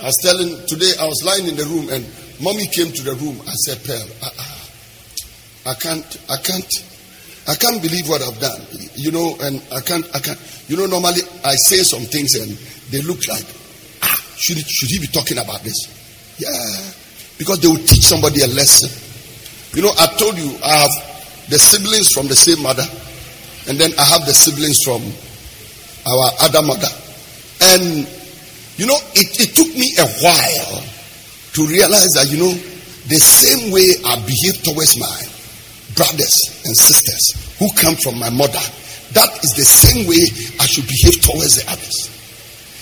I was telling today, I was lying in the room and mommy came to the room. I said, Pearl, I can't believe what I've done. You know, and I can't. You know, normally I say some things and they look like, should he be talking about this? Yeah, because they will teach somebody a lesson. You know, I told you I have the siblings from the same mother, and then I have the siblings from our other mother. And you know, it took me a while to realize that, you know, the same way I behave towards my brothers and sisters who come from my mother, that is the same way I should behave towards the others.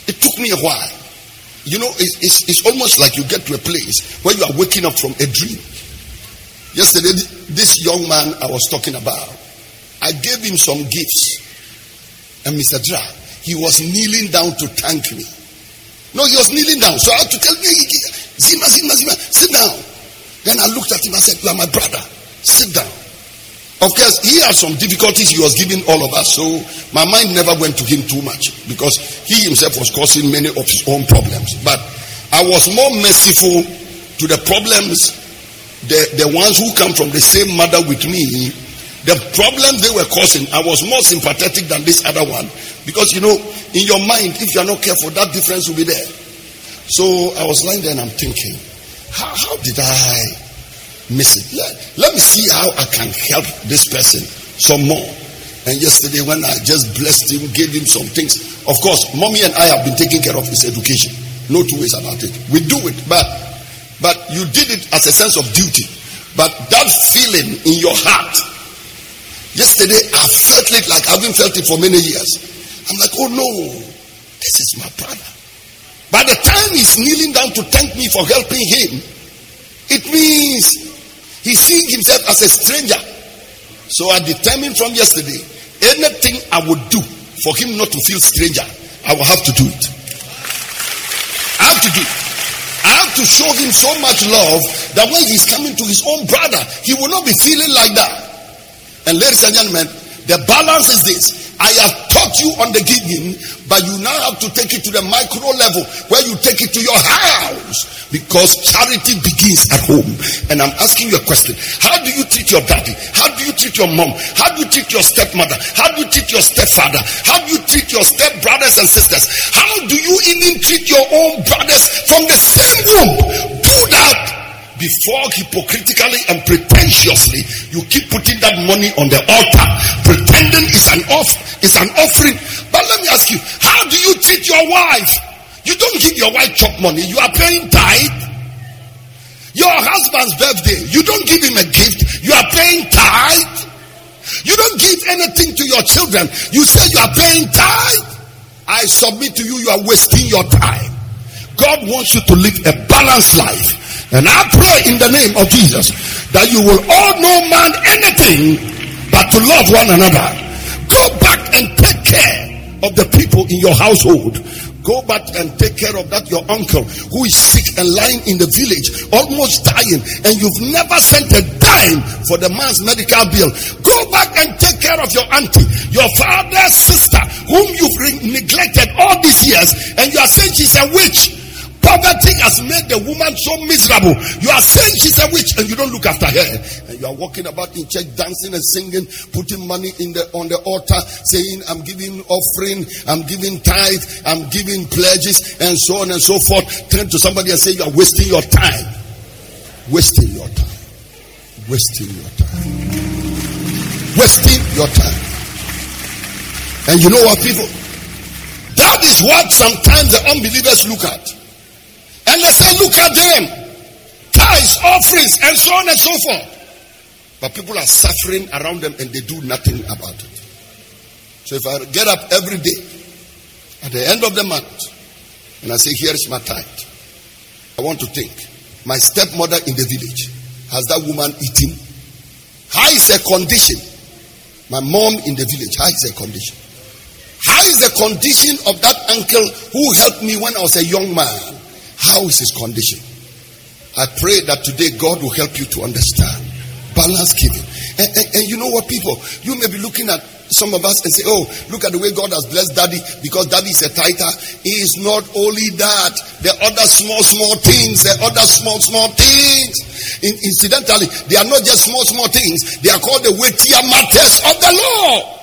It took me a while. You know, it's almost like you get to a place where you are waking up from a dream. Yesterday, this young man I was talking about, I gave him some gifts. And Mr. Dra, he was kneeling down to thank me. No, he was kneeling down. So I had to tell him, Zima, sit down. Then I looked at him and said, you are my brother. Sit down. Of course, he had some difficulties he was giving all of us, so my mind never went to him too much because he himself was causing many of his own problems. But I was more merciful to the problems, the ones who come from the same mother with me, the problems they were causing. I was more sympathetic than this other one because, you know, in your mind, if you are not careful, that difference will be there. So I was lying there and I'm thinking, how did I miss it? Let me see how I can help this person some more. And yesterday when I just blessed him, gave him some things. Of course, mommy and I have been taking care of his education. No two ways about it. We do it, but you did it as a sense of duty. But that feeling in your heart, yesterday I felt it like I haven't felt it for many years. I'm like, oh no, this is my brother. By the time he's kneeling down to thank me for helping him, it means he's seeing himself as a stranger. So I determined from yesterday, anything I would do for him not to feel stranger, I will have to do it. I have to show him so much love that when he's coming to his own brother, he will not be feeling like that. And ladies and gentlemen, the balance is this. I have taught you on the giving, but you now have to take it to the micro level where you take it to your house, because charity begins at home. And I'm asking you a question. How do you treat your daddy? How do you treat your mom? How do you treat your stepmother? How do you treat your stepfather? How do you treat your stepbrothers and sisters? How do you even treat your own brothers from the same womb? Do that before hypocritically and pretentiously you keep putting that money on the altar, pretending it's an offering. But let me ask you, how do you treat your wife? You don't give your wife chop money. You are paying tithe. Your husband's birthday, you don't give him a gift. You are paying tithe. You don't give anything to your children. You say you are paying tithe. I submit to you, you are wasting your time. God wants you to live a balanced life. And I pray in the name of Jesus that you will all no man anything but to love one another. Go back and take care of the people in your household. Go back and take care of that your uncle who is sick and lying in the village, almost dying, and you've never sent a dime for the man's medical bill. Go back and take care of your auntie, your father's sister, whom you've neglected all these years, and you are saying she's a witch. Poverty has made the woman so miserable. You are saying she's a witch and you don't look after her. And you are walking about in church, dancing and singing, putting money on the altar, saying, I'm giving offering, I'm giving tithe, I'm giving pledges, and so on and so forth. Turn to somebody and say, you are wasting your time. Wasting your time. Wasting your time. Wasting your time. And you know what, people? That is what sometimes the unbelievers look at. And they say, look at them. Tithes, offerings, and so on and so forth. But people are suffering around them and they do nothing about it. So if I get up every day at the end of the month and I say, here is my tithe. I want to think. My stepmother in the village, has that woman eaten? How is her condition? My mom in the village, how is her condition? How is the condition of that uncle who helped me when I was a young man? How is his condition? I pray that today God will help you to understand. Balance giving. And you know what, people? You may be looking at some of us and say, oh, look at the way God has blessed daddy because daddy is a tither. He is not only that. There are other small things. There are other small things. Incidentally, they are not just small things. They are called the weightier matters of the law.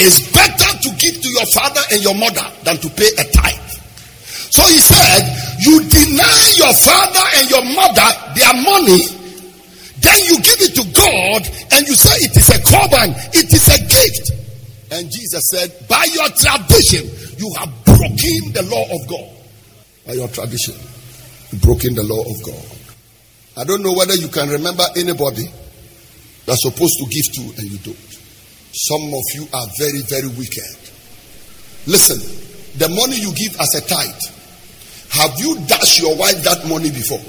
It's better to give to your father and your mother than to pay a tithe. So he said, you deny your father and your mother their money, then you give it to God and you say it is a korban, it is a gift. And Jesus said, by your tradition, you have broken the law of God. By your tradition, you've broken the law of God. I don't know whether you can remember anybody that's supposed to give to and you don't. Some of you are very, very wicked. Listen, the money you give as a tithe, have you dashed your wife that money before?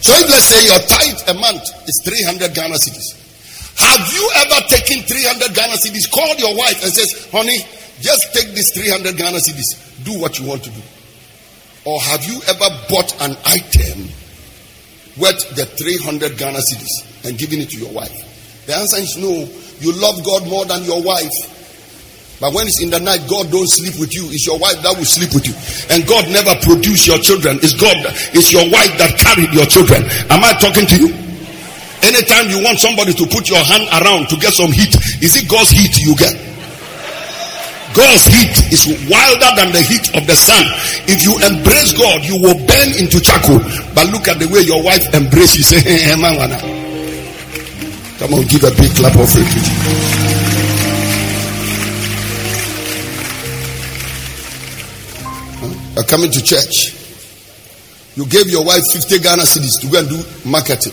So if let's say your tithe a month is 300 Ghana cedis, have you ever taken 300 Ghana cedis, called your wife and says, honey, just take this 300 Ghana cedis, do what you want to do? Or have you ever bought an item worth the 300 Ghana cedis and given it to your wife? The answer is no. You love God more than your wife. But when it's in the night, God don't sleep with you. It's your wife that will sleep with you. And God never produced your children. It's your wife that carried your children. Am I talking to you? Anytime you want somebody to put your hand around to get some heat, is it God's heat you get? God's heat is wilder than the heat of the sun. If you embrace God, you will burn into charcoal. But look at the way your wife embraces you. Say, hey, man, wana. Come on, give a big clap of it. You're coming to church. You gave your wife 50 Ghana cedis to go and do marketing.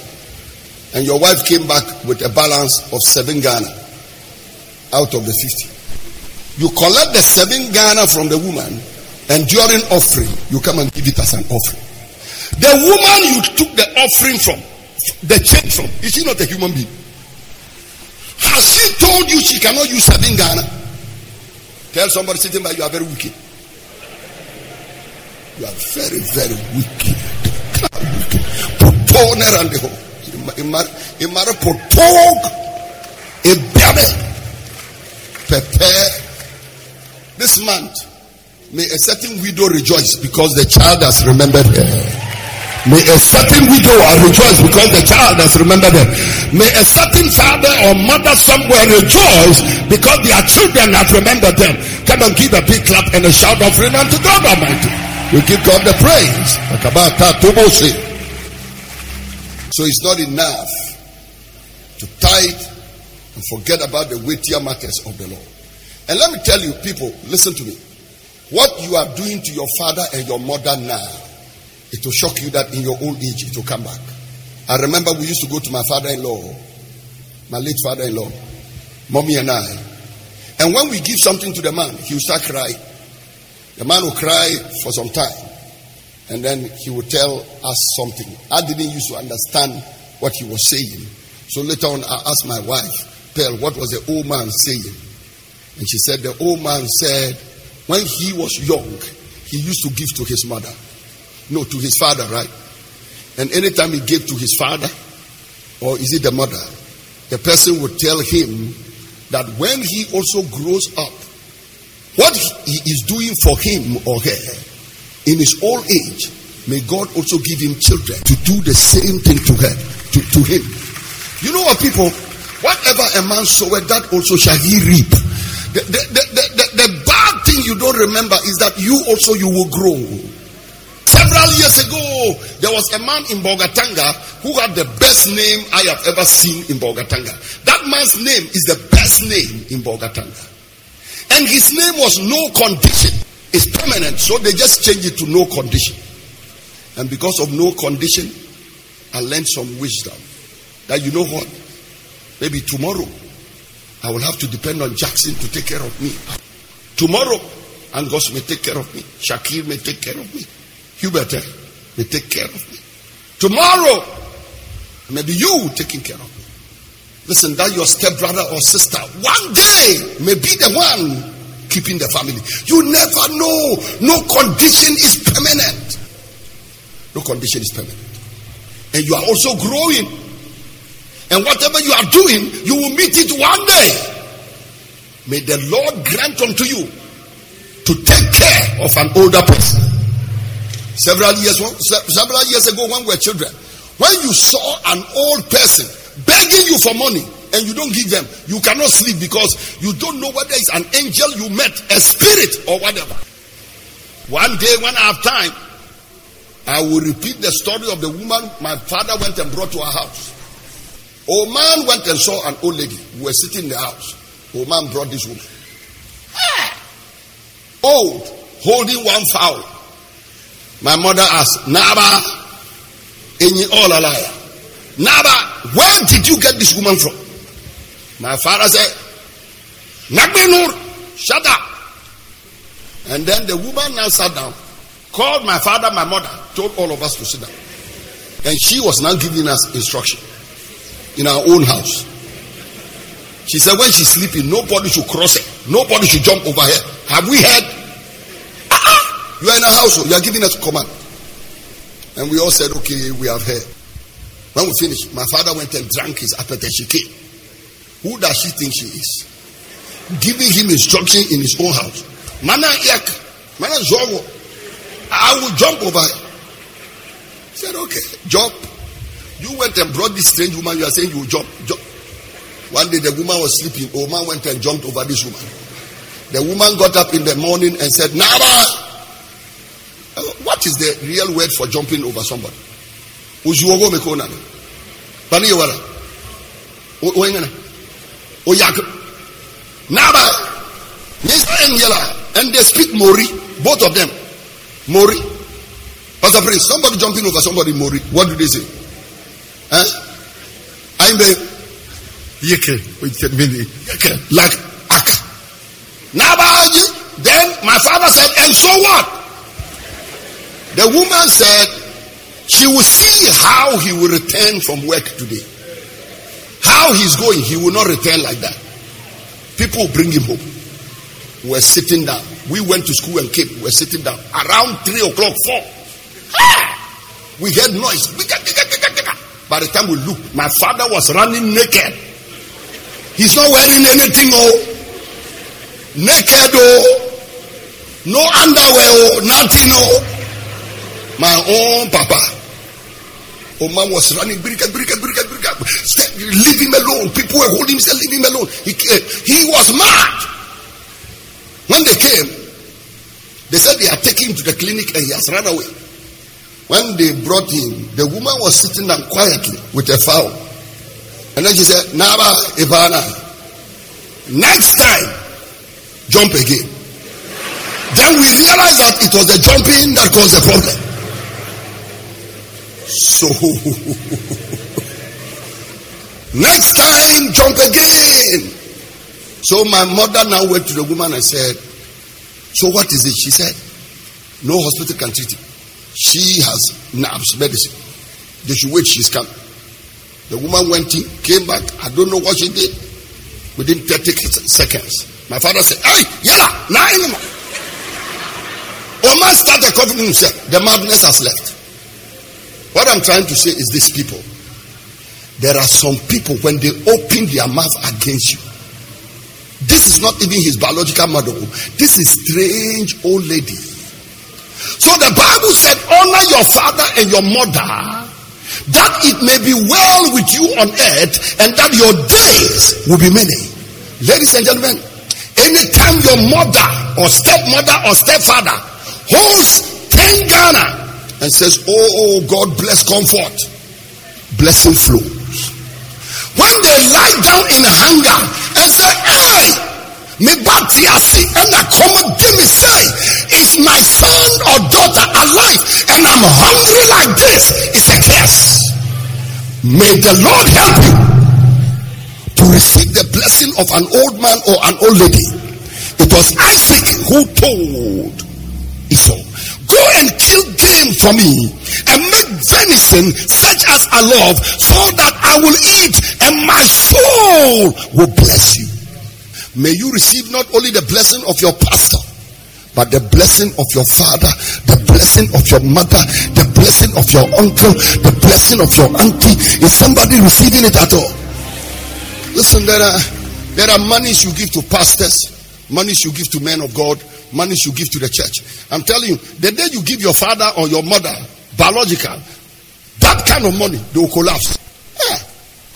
And your wife came back with a balance of 7 Ghana out of the 50. You collect the 7 Ghana from the woman, and during offering, you come and give it as an offering. The woman you took the offering from, the change from, is she not a human being? Has she told you she cannot use 7 Ghana? Tell somebody sitting by you are very wicked. You are very, very wicked. Potoner and the whole. Imara potog. Ebiabe. Prepare. This month, may a certain widow rejoice because the child has remembered her. May a certain widow rejoice because the child has remembered them. May a certain father or mother somewhere rejoice because their children have remembered them. Come and give a big clap and a shout of freedom to God Almighty. We give God the praise. So it's not enough to tithe and forget about the weightier matters of the law. And let me tell you, people, listen to me. What you are doing to your father and your mother now, it will shock you that in your old age it will come back. I remember we used to go to my father-in-law, my late father-in-law, mommy and I. And when we give something to the man, he will start crying. The man will cry for some time. And then he will tell us something. I didn't used to understand what he was saying. So later on I asked my wife, Pearl, what was the old man saying? And she said, the old man said, when he was young, he used to give to his mother. No, to his father, right? And anytime he gave to his father, or is it the mother, the person would tell him that when he also grows up, what he is doing for him or her in his old age, may God also give him children to do the same thing to her, to him. You know what, people? Whatever a man soweth, that also shall he reap. The bad thing you don't remember is that you will grow. Several years ago, there was a man in Bogatanga who had the best name I have ever seen in Bogatanga. That man's name is the best name in Bogatanga. And his name was No Condition. It's permanent, so they just changed it to No Condition. And because of No Condition, I learned some wisdom. That you know what? Maybe tomorrow, I will have to depend on Jackson to take care of me. Tomorrow, Angus may take care of me. Shakir may take care of me. Hubert, they take care of me. Tomorrow, maybe you taking care of me. Listen, that your stepbrother or sister, one day may be the one keeping the family. You never know. No condition is permanent. No condition is permanent. And you are also growing. And whatever you are doing, you will meet it one day. May the Lord grant unto you to take care of an older person. Several years ago, when we were children, when you saw an old person begging you for money and you don't give them, you cannot sleep because you don't know whether it's an angel you met, a spirit, or whatever. One day, when I have time, I will repeat the story of the woman my father went and brought to our house. Old man went and saw an old lady. We were sitting in the house. Old man brought this woman. Old, holding one fowl. My mother asked, Naba, any all a liar. Naba, where did you get this woman from? My father said, Nagbenur, shut up. And then the woman now sat down, called my father, my mother, told all of us to sit down. And she was now giving us instruction in our own house. She said, when she's sleeping, nobody should cross her. Nobody should jump over her. Have we heard? You are in a household. You are giving us command. And we all said, okay, we have heard. When we finished, my father went and drank his appetite. She came. Who does she think she is? Giving him instruction in his own house. Mana yak, mana zogo. I will jump over her. He said, okay, jump. You went and brought this strange woman. You are saying you will jump. Jump. One day the woman was sleeping. The woman went and jumped over this woman. The woman got up in the morning and said, Naba! What is the real word for jumping over somebody? Naba! And they speak Mori. Both of them. Mori. Pastor Prince, somebody jumping over somebody Mori. What do they say? Huh? I'm the like then my father said, and so what? The woman said she will see how he will return from work today. How he's going, he will not return like that. People bring him home. We're sitting down. We went to school and came. We're sitting down around 3 o'clock, 4. We heard noise. By the time we looked, my father was running naked. He's not wearing anything, oh. Naked, oh. No underwear, oh. Nothing, oh. My own papa. Oh, man was running. Leave him alone. People were holding him. Said, leave him alone. He was mad. When they came, they said they had taken him to the clinic and he has run away. When they brought him, the woman was sitting down quietly with a fowl. And then she said, Naba Ivana, next time, jump again. Then we realized that it was the jumping that caused the problem. So, next time, jump again. So my mother now went to the woman and said, so what is it? She said, no hospital can treat it. She has NABS medicine. They should wait, she's coming. The woman went in, came back. I don't know what she did. Within 30 seconds, my father said, hey, Yala, now anymore. Omar started coughing himself. The madness has left. What I'm trying to say is these people. There are some people, when they open their mouth against you, this is not even his biological mother. This is strange old lady. So the Bible said, honor your father and your mother, that it may be well with you on earth and that your days will be many. Ladies and gentlemen, anytime your mother or stepmother or stepfather holds 10 Ghana and says, oh God bless comfort, blessing flows. When they lie down in a hangar and say, hey, me batiasi and a common me say, is my son or daughter alive and I'm hungry like this, it's a curse. May the Lord help you to receive the blessing of an old man or an old lady. It was Isaac who told Esau, go and kill game for me and make venison such as I love, so that I will eat and my soul will bless you. May you receive not only the blessing of your pastor, but the blessing of your father, the blessing of your mother, the blessing of your uncle, the blessing of your auntie. Is somebody receiving it at all? Listen, there are There are monies you give to pastors, monies you give to men of God, monies you give to the church. I'm telling you, the day you give your father or your mother, biological, that kind of money, they will collapse. Yeah.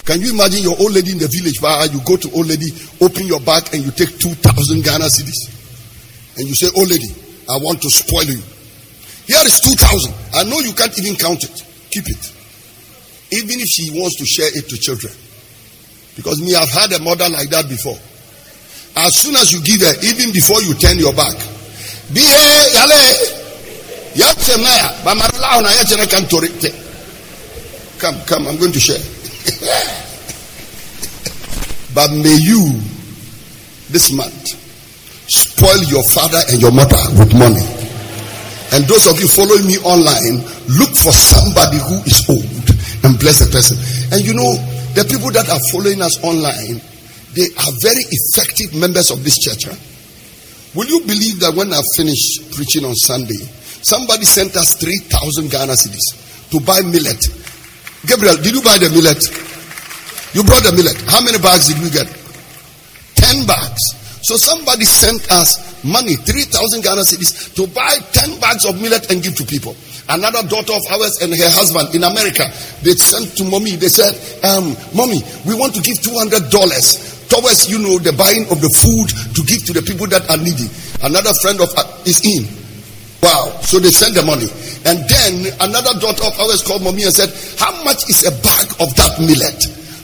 Can you imagine your old lady in the village, where you go to old lady, open your bag and you take 2,000 Ghana cedis. And you say, old lady, I want to spoil you. Here is 2,000. I know you can't even count it. Keep it. Even if she wants to share it to children. Because me, I've had a mother like that before. As soon as you give her, even before you turn your back, come, I'm going to share. But may you, this month, spoil your father and your mother with money. And those of you following me online, look for somebody who is old and bless the person. And you know, the people that are following us online, they are very effective members of this church. Huh? Will you believe that when I finished preaching on Sunday, somebody sent us 3,000 Ghana cedis to buy millet? Gabriel, did you buy the millet? You brought the millet. How many bags did we get? 10 bags. So somebody sent us money, 3,000 Ghana cedis, to buy 10 bags of millet and give to people. Another daughter of ours and her husband in America, they sent to mommy, they said, mommy, we want to give $200 towards, you know, the buying of the food to give to the people that are needy. Another friend of ours is in. Wow. So they sent the money. And then another daughter of ours called mommy and said, how much is a bag of that millet?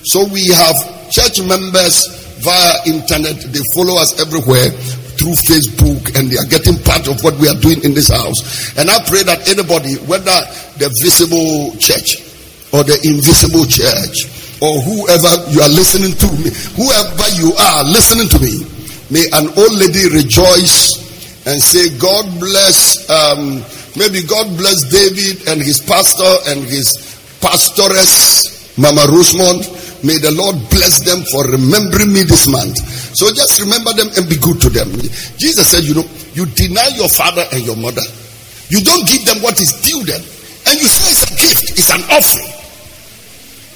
So we have church members via internet, they follow us everywhere through Facebook, and they are getting part of what we are doing in this house. And I pray that anybody, whether the visible church or the invisible church, or whoever you are listening to me, whoever you are listening to me, may an old lady rejoice and say, God bless, maybe God bless David and his pastor and his pastoress, Mama Rosemond. May the Lord bless them for remembering me this month. So just remember them and be good to them. Jesus said, you know, you deny your father and your mother. You don't give them what is due them. And you say it's a gift, it's an offering.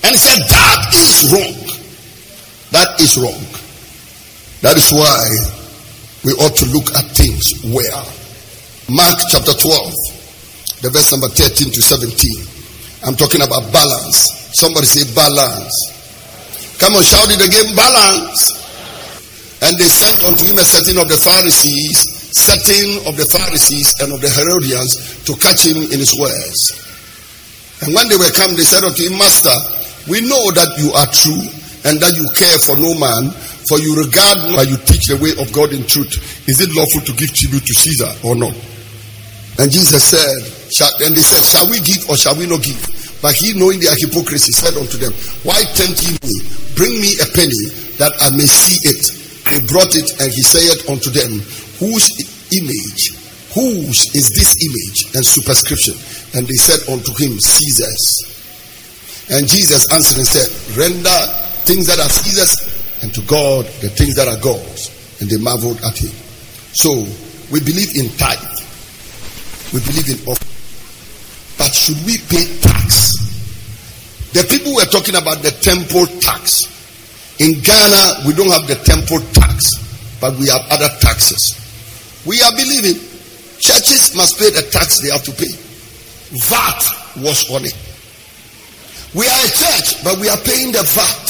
And he said, that is wrong. That is wrong. That is why we ought to look at things well. Mark chapter 12, the verse number 13 to 17. I'm talking about balance. Somebody say balance. Come on, shout it again, balance. And they sent unto him a certain of the Pharisees, and of the Herodians to catch him in his words. And when they were come, they said unto him, Master, we know that you are true, and that you care for no man, for you regard no man, you teach the way of God in truth. Is it lawful to give tribute to Caesar or not? And Jesus said, and they said, shall we give or shall we not give? But he, knowing their hypocrisy, said unto them, why tempt ye me? Bring me a penny, that I may see it. They brought it, and he saith unto them, whose is this image and superscription? And they said unto him, Caesar's. And Jesus answered and said, render things that are Caesar's, and to God the things that are God's. And they marveled at him. So we believe in tithe. We believe in offering. But should we pay tax? The people were talking about the temple tax. In Ghana, we don't have the temple tax, but we have other taxes. We are believing churches must pay the tax they have to pay. VAT was on it. We are a church, but we are paying the VAT.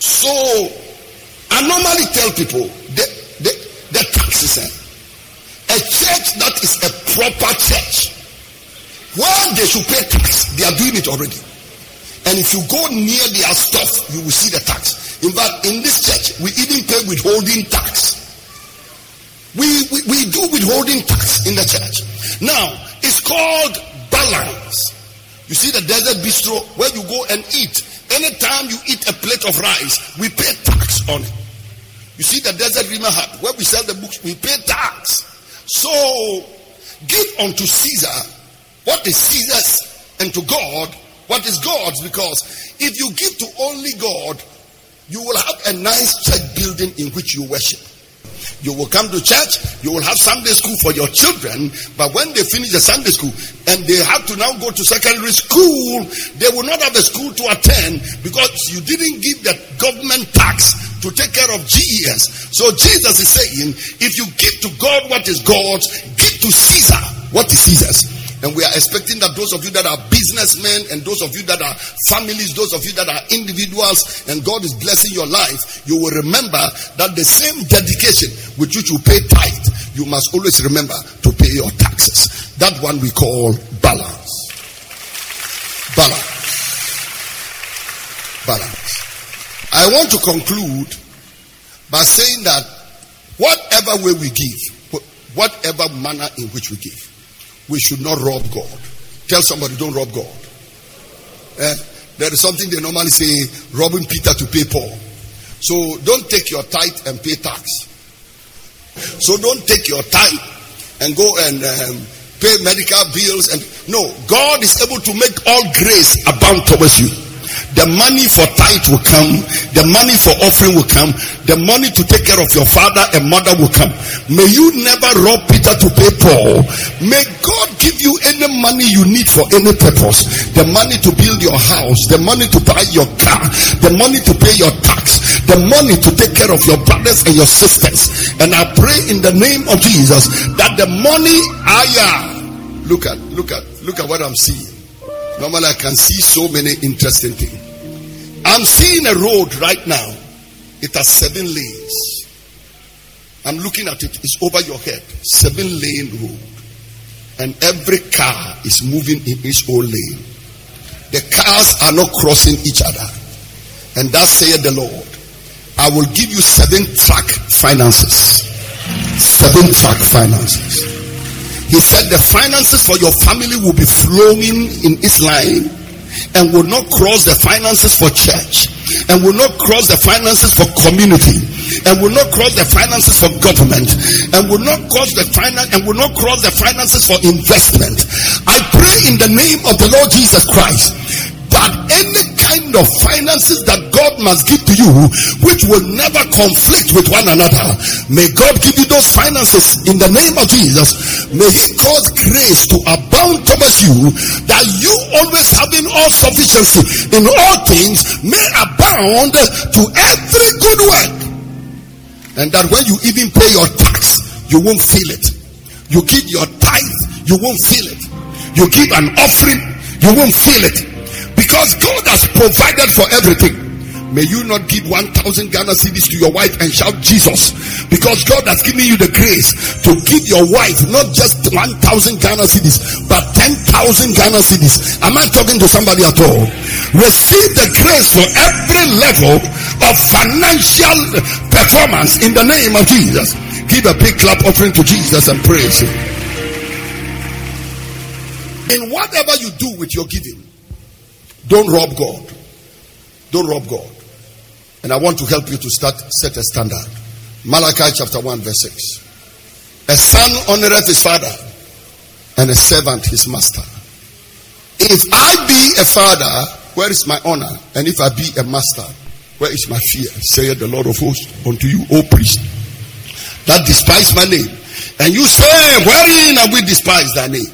So, I normally tell people the tax is a church that is a proper church. When they should pay tax, they are doing it already. And if you go near their stuff, you will see the tax. In fact, in this church, we even pay withholding tax. We do withholding tax in the church. Now, it's called balance. You see the Desert Bistro where you go and eat. Anytime you eat a plate of rice, we pay tax on it. You see the Desert Rima Hut where we sell the books, we pay tax. So, give unto Caesar what is Caesar's, and to God what is God's. Because if you give to only God, you will have a nice church building in which you worship. You will come to church, you will have Sunday school for your children, but when they finish the Sunday school and they have to now go to secondary school, they will not have a school to attend because you didn't give the government tax to take care of GES. So Jesus is saying, if you give to God what is God's, give to Caesar what is Caesar's. And we are expecting that those of you that are businessmen and those of you that are families, those of you that are individuals, and God is blessing your life, you will remember that the same dedication with which you pay tithe, you must always remember to pay your taxes. That one we call balance. Balance. Balance. I want to conclude by saying that whatever way we give, whatever manner in which we give, we should not rob God. Tell somebody, don't rob God. There is something they normally say, robbing Peter to pay Paul. So don't take your tithe and pay tax. So don't take your tithe and go and pay medical bills. And no, God is able to make all grace abound towards you. The money for tithe will come. The money for offering will come. The money to take care of your father and mother will come. May you never rob Peter to pay Paul. May God give you any money you need for any purpose. The money to build your house. The money to buy your car. The money to pay your tax. The money to take care of your brothers and your sisters. And I pray in the name of Jesus that the money look at what I'm seeing. Normally I can see so many interesting things. I'm seeing a road right now. It has 7 lanes. I'm looking at it. It's over your head. 7-lane road. And every car is moving in its own lane. The cars are not crossing each other. And that saith the Lord, I will give you 7-track finances. 7-track finances. He said the finances for your family will be flowing in its line and will not cross the finances for church, and will not cross the finances for community, and will not cross the finances for government, and will not cross the finance, and will not cross the finances for investment. I pray in the name of the Lord Jesus Christ that any kind of finances that God must give to you, which will never conflict with one another, may God give you those finances in the name of Jesus. May He cause grace to abound towards you, that you always having all sufficiency in all things may abound to every good work, and that when you even pay your tax, you won't feel it. You give your tithe, you won't feel it. You give an offering, you won't feel it. Because God has provided for everything. May you not give 1,000 Ghana cedis to your wife and shout Jesus. Because God has given you the grace to give your wife not just 1,000 Ghana cedis, but 10,000 Ghana cedis. Am I talking to somebody at all? Receive the grace for every level of financial performance in the name of Jesus. Give a big clap offering to Jesus and praise Him. In whatever you do with your giving, don't rob God. Don't rob God. And I want to help you to set a standard. Malachi chapter 1 verse 6. A son honoreth his father, and a servant his master. If I be a father, where is my honor? And if I be a master, where is my fear? Saith the Lord of hosts unto you, O priest, that despise my name. And you say, wherein have we despised thy name?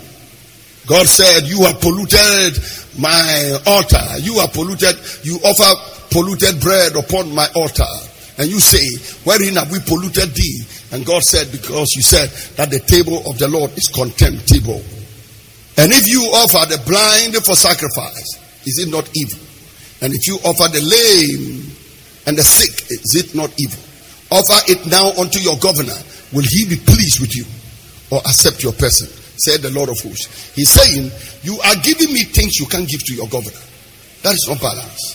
God said, you have polluted my altar. You are polluted. You offer polluted bread upon my altar. And you say, wherein have we polluted thee? And God said, because you said that the table of the Lord is contemptible. And if you offer the blind for sacrifice, is it not evil? And if you offer the lame and the sick, is it not evil? Offer it now unto your governor. Will he be pleased with you, or accept your person? Said the Lord of hosts. He's saying, you are giving me things you can't give to your governor. That is not balance.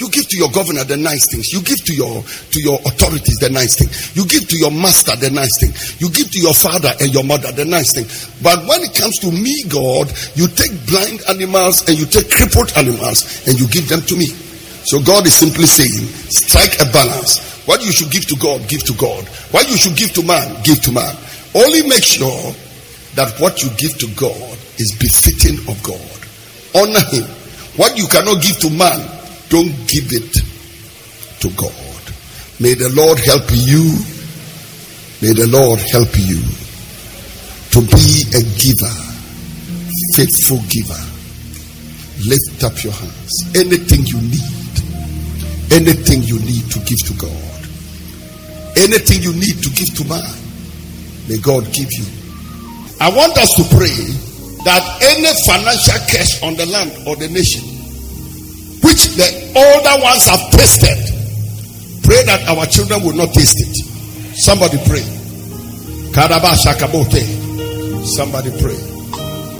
You give to your governor the nice things. You give to your authorities the nice thing. You give to your master the nice thing. You give to your father and your mother the nice thing. But when it comes to me, God, you take blind animals and you take crippled animals and you give them to me. So God is simply saying, strike a balance. What you should give to God, give to God. What you should give to man, give to man. Only make sure that what you give to God is befitting of God. Honor Him. What you cannot give to man, don't give it to God. May the Lord help you. May the Lord help you to be a giver, faithful giver. Lift up your hands. Anything you need to give to God. Anything you need to give to man, may God give you. I want us to pray that any financial curse on the land or the nation, which the older ones have tasted, pray that our children will not taste it. Somebody pray. Somebody pray.